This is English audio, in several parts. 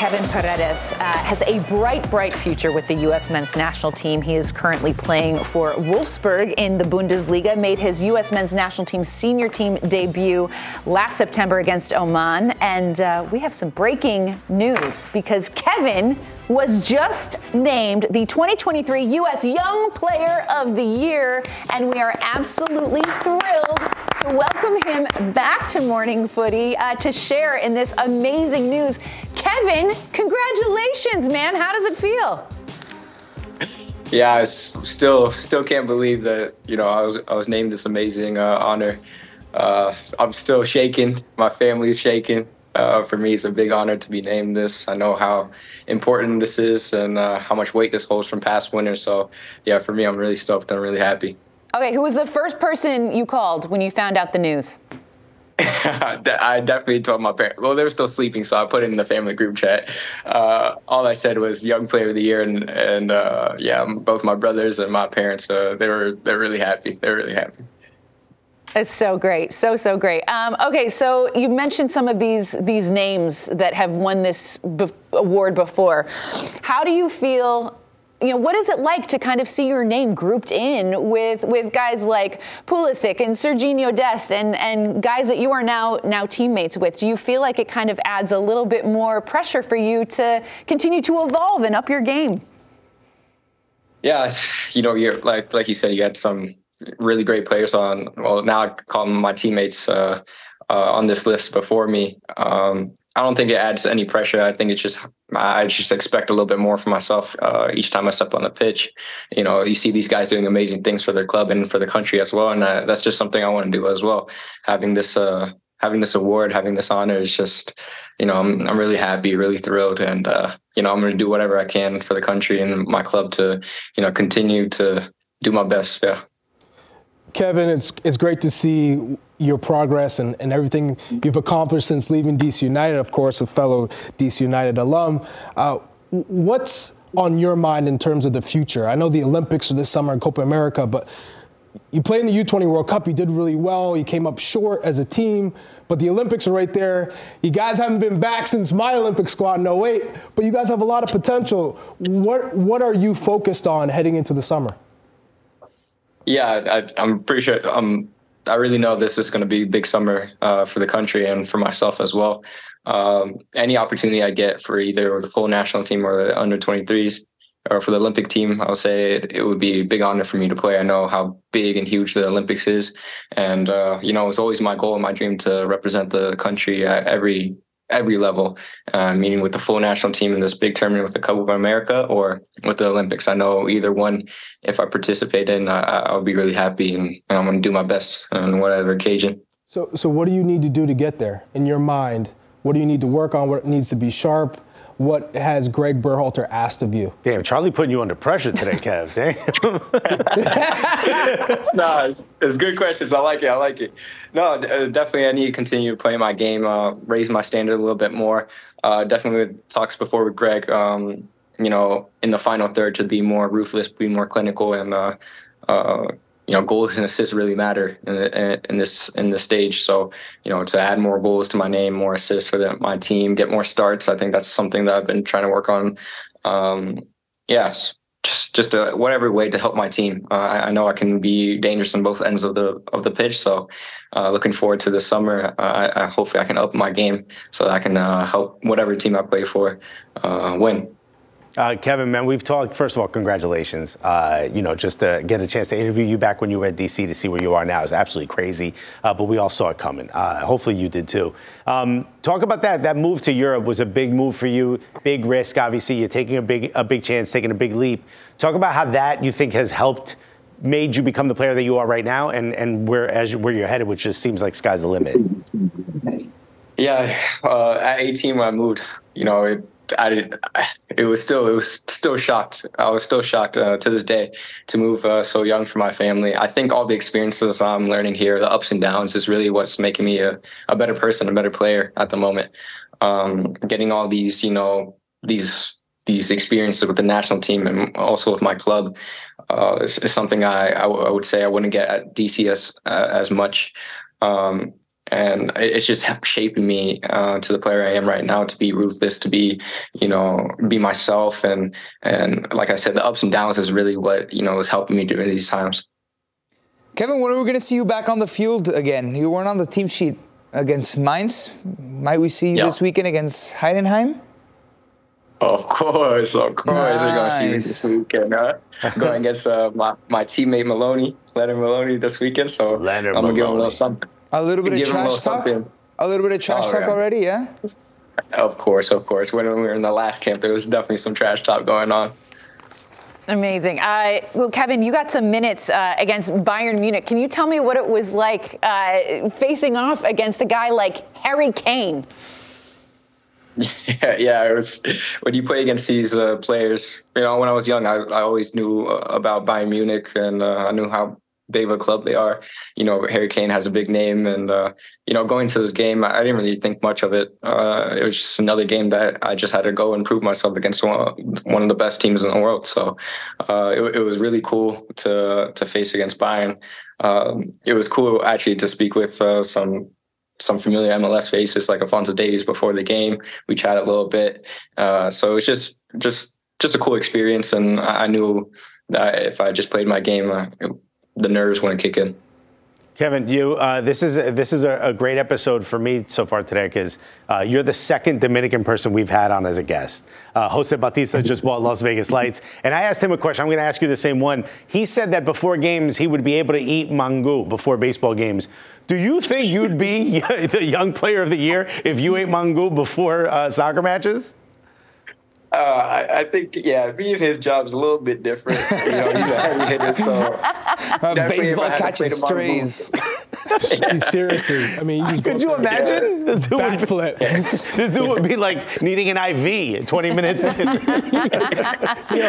Kevin Paredes has a bright future with the U.S. men's national team. He is currently playing for Wolfsburg in the Bundesliga, made his U.S. men's national team senior team debut last September against Oman. And we have some breaking news because Kevin was just named the 2023 U.S. Young Player of the Year, and we are absolutely thrilled to welcome him back to Morning Footy to share in this amazing news. Kevin, congratulations, man. How does it feel? Yeah, I still can't believe that, you know, I was named this amazing honor. I'm still shaking. My family's shaking. For me, it's a big honor to be named this. I know how important this is and how much weight this holds from past winners. So, yeah, for me, I'm really stoked. I'm really happy. Okay, who was the first person you called when you found out the news? I definitely told my parents. Well, they were still sleeping, so I put it in the family group chat. All I said was Young Player of the Year, and yeah, both my brothers and my parents, they're really happy. They're really happy. It's so great. So great. Okay, so you mentioned some of these names that have won this award before. How do you feel, you know, what is it like to kind of see your name grouped in with guys like Pulisic and Serginio Dest and guys that you are now teammates with? Do you feel like it kind of adds a little bit more pressure for you to continue to evolve and up your game? Yeah, you know, you're like you said, you had some really great players on, well, now I call them my teammates on this list before me. I don't think it adds any pressure. I think it's just, I just expect a little bit more from myself each time I step on the pitch. You know, you see these guys doing amazing things for their club and for the country as well. And that's just something I want to do as well. Having this award, having this honor is just, you know, I'm really happy, really thrilled. And, you know, I'm going to do whatever I can for the country and my club to, you know, continue to do my best. Yeah. Kevin, it's great to see your progress and everything you've accomplished since leaving DC United, of course, a fellow DC United alum. What's on your mind in terms of the future? I know the Olympics are this summer in Copa America, but you played in the U-20 World Cup. You did really well. You came up short as a team, but the Olympics are right there. You guys haven't been back since my Olympic squad in 08, but you guys have a lot of potential. What are you focused on heading into the summer? Yeah, I'm pretty sure. I really know this is going to be a big summer for the country and for myself as well. Any opportunity I get for either the full national team or the under 23s or for the Olympic team, I would say it would be a big honor for me to play. I know how big and huge the Olympics is. And, you know, it's always my goal and my dream to represent the country at every level, meaning with the full national team in this big tournament with the Copa America or with the Olympics. I know either one, if I participate in, I'll be really happy and I'm going to do my best on whatever occasion. So what do you need to do to get there in your mind? What do you need to work on? What needs to be sharp? What has Greg Berhalter asked of you? Damn, Charlie putting you under pressure today, Kev. Damn. No, it's good questions. I like it. No, definitely I need to continue playing my game, raise my standard a little bit more. Definitely with talks before with Greg, you know, in the final third to be more ruthless, be more clinical, and, you know, goals and assists really matter in this stage. So, you know, to add more goals to my name, more assists for my team, get more starts. I think that's something that I've been trying to work on. Yes, just whatever way to help my team. I know I can be dangerous on both ends of the pitch. So, looking forward to this summer. I hopefully I can up my game so that I can help whatever team I play for win. Kevin, man, we've talked, first of all, congratulations. You know, just to get a chance to interview you back when you were at DC to see where you are now is absolutely crazy. But we all saw it coming. Hopefully you did too. Talk about that. That move to Europe was a big move for you, big risk. Obviously, you're taking a big chance, taking a big leap. Talk about how that you think has helped, made you become the player that you are right now and where you're headed, which just seems like sky's the limit. Yeah, at 18 when I moved, you know, it was still shocked. I was still shocked to this day to move so young for my family. I think all the experiences I'm learning here, the ups and downs, is really what's making me a better person, a better player at the moment. Getting all these, you know, these experiences with the national team and also with my club is something I would say I wouldn't get at DC as much. And it's just shaping me to the player I am right now, to be ruthless, to be, you know, be myself. And like I said, the ups and downs is really what, you know, is helping me during these times. Kevin, when are we going to see you back on the field again? You weren't on the team sheet against Mainz. Might we see you this weekend against Heidenheim? Of course. We're going to see you this weekend. Going against my teammate Maloney, Leonard Maloney, this weekend. So Leonard I'm going to give him a little something. A little bit of trash talk already, yeah? Of course. When we were in the last camp, there was definitely some trash talk going on. Amazing. Well, Kevin, you got some minutes against Bayern Munich. Can you tell me what it was like facing off against a guy like Harry Kane? Yeah. It was, when you play against these players, you know, when I was young, I always knew about Bayern Munich, and I knew how big of a club they are. You know, Harry Kane has a big name, and, you know, going to this game, I didn't really think much of it. It was just another game that I just had to go and prove myself against one of the best teams in the world. So it was really cool to face against Bayern. It was cool, actually, to speak with some familiar MLS faces like Alfonso Davies before the game. We chatted a little bit. So it was just a cool experience. And I knew that if I just played my game, the nerves wouldn't kick in. Kevin, you this is a great episode for me so far today, because you're the second Dominican person we've had on as a guest. Jose Bautista just bought Las Vegas Lights, and I asked him a question. I'm going to ask you the same one. He said that before games he would be able to eat mangu before baseball games. Do you think you'd be the young player of the year if you ate mangu before soccer matches? I think, yeah, me and his job's a little bit different. You know, he's a heavy hitter, so baseball catches strays. Seriously, I mean, could you imagine? This dude would flip. This dude would be like needing an IV 20 minutes in.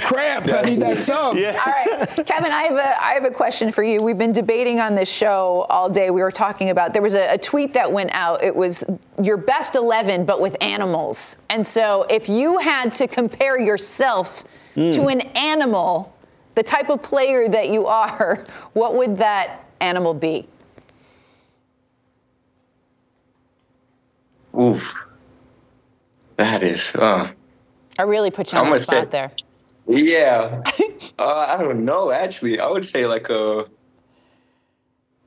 Crap! I need that sub. Yeah. All right, Kevin, I have a question for you. We've been debating on this show all day. We were talking about, there was a tweet that went out. It was your best 11, but with animals. And so, if you had to compare yourself to an animal, the type of player that you are, what would that animal be? Oof. That is... I really put you on the spot there. Yeah. I don't know, actually. I would say like a...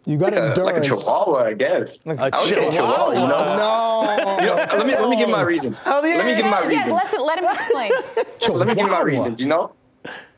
You got endurance. Like a chihuahua, I guess. I would say chihuahua, you know? No. Let me give my reasons. Let me give my reasons. Let him explain. Let me give my reasons, you know?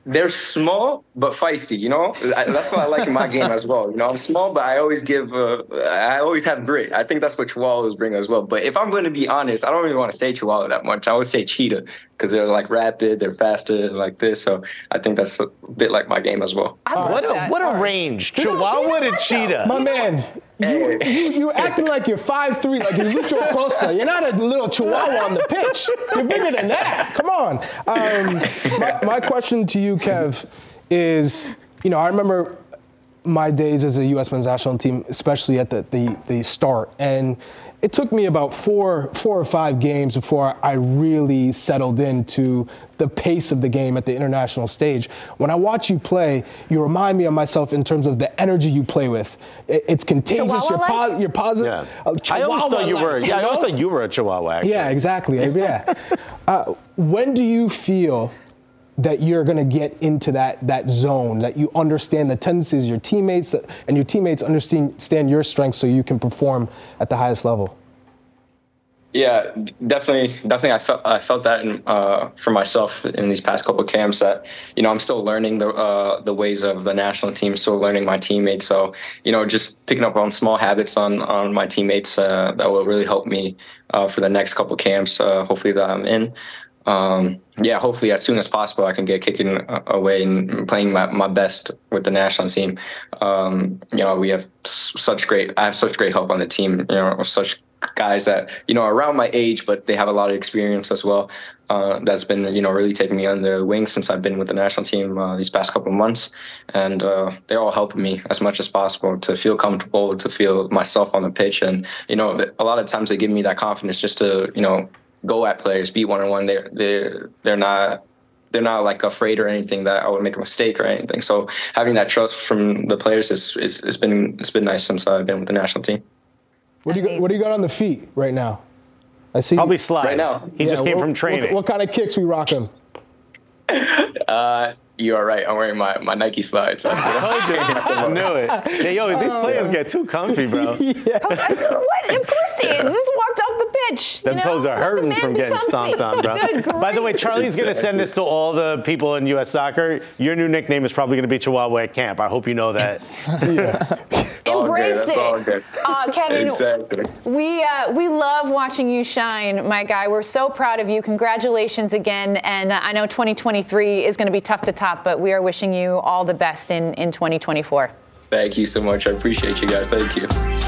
They're small but feisty, you know. That's what I like in my game as well. You know, I'm small, but I always have grit. I think that's what chihuahuas bring as well. But if I'm going to be honest, I don't even want to say chihuahua that much. I would say cheetah, because they're like rapid, they're faster, like this. So I think that's a bit like my game as well. What a range, chihuahua to cheetah. My man, you acting like you're 5'3", like you're Lucho Acosta. You're not a little chihuahua on the pitch. You're bigger than that. Come on. My question to you, Kev, is, you know, I remember my days as a U.S. men's national team, especially at the start, and it took me about four or five games before I really settled into the pace of the game at the international stage. When I watch you play, you remind me of myself in terms of the energy you play with. It's contagious. You're positive. Yeah. I always thought you were a chihuahua, actually. Yeah, exactly. Yeah. When do you feel that you're going to get into that zone, that you understand the tendencies of your teammates, and your teammates understand your strengths so you can perform at the highest level? Yeah, definitely. I felt that for myself in these past couple of camps, that, you know, I'm still learning the ways of the national team, still learning my teammates. So, you know, just picking up on small habits on my teammates that will really help me for the next couple of camps, hopefully, that I'm in. Hopefully as soon as possible I can get kicking away and playing my best with the national team. You know, we have such great help on the team, you know, such guys that, you know, are around my age, but they have a lot of experience as well. That's been, you know, really taking me on the wing since I've been with the national team these past couple of months. And they're all helping me as much as possible to feel comfortable, to feel myself on the pitch. And, you know, a lot of times they give me that confidence just to, you know, go at players, be one-on-one. They're not like afraid or anything that I would make a mistake or anything. So having that trust from the players has been nice since I've been with the national team. What do you got on the feet right now? I see. Probably slides. Right now. He just came from training. What kind of kicks we rocking? You are right. I'm wearing my Nike slides. I told you. I knew it. Hey, yo, these players get too comfy, bro. Yeah. Oh, what? Of course he is. Just walked off the pitch. Them toes are hurting from getting stomped on, bro. Good, by the way, Charlie's going to send this to all the people in U.S. soccer. Your new nickname is probably going to be Chihuahua at camp. I hope you know that. Yeah. Embraced it. Kevin, exactly. We love watching you shine, my guy. We're so proud of you. Congratulations again. And I know 2023 is going to be tough to top, but we are wishing you all the best in 2024. Thank you so much. I appreciate you guys. Thank you.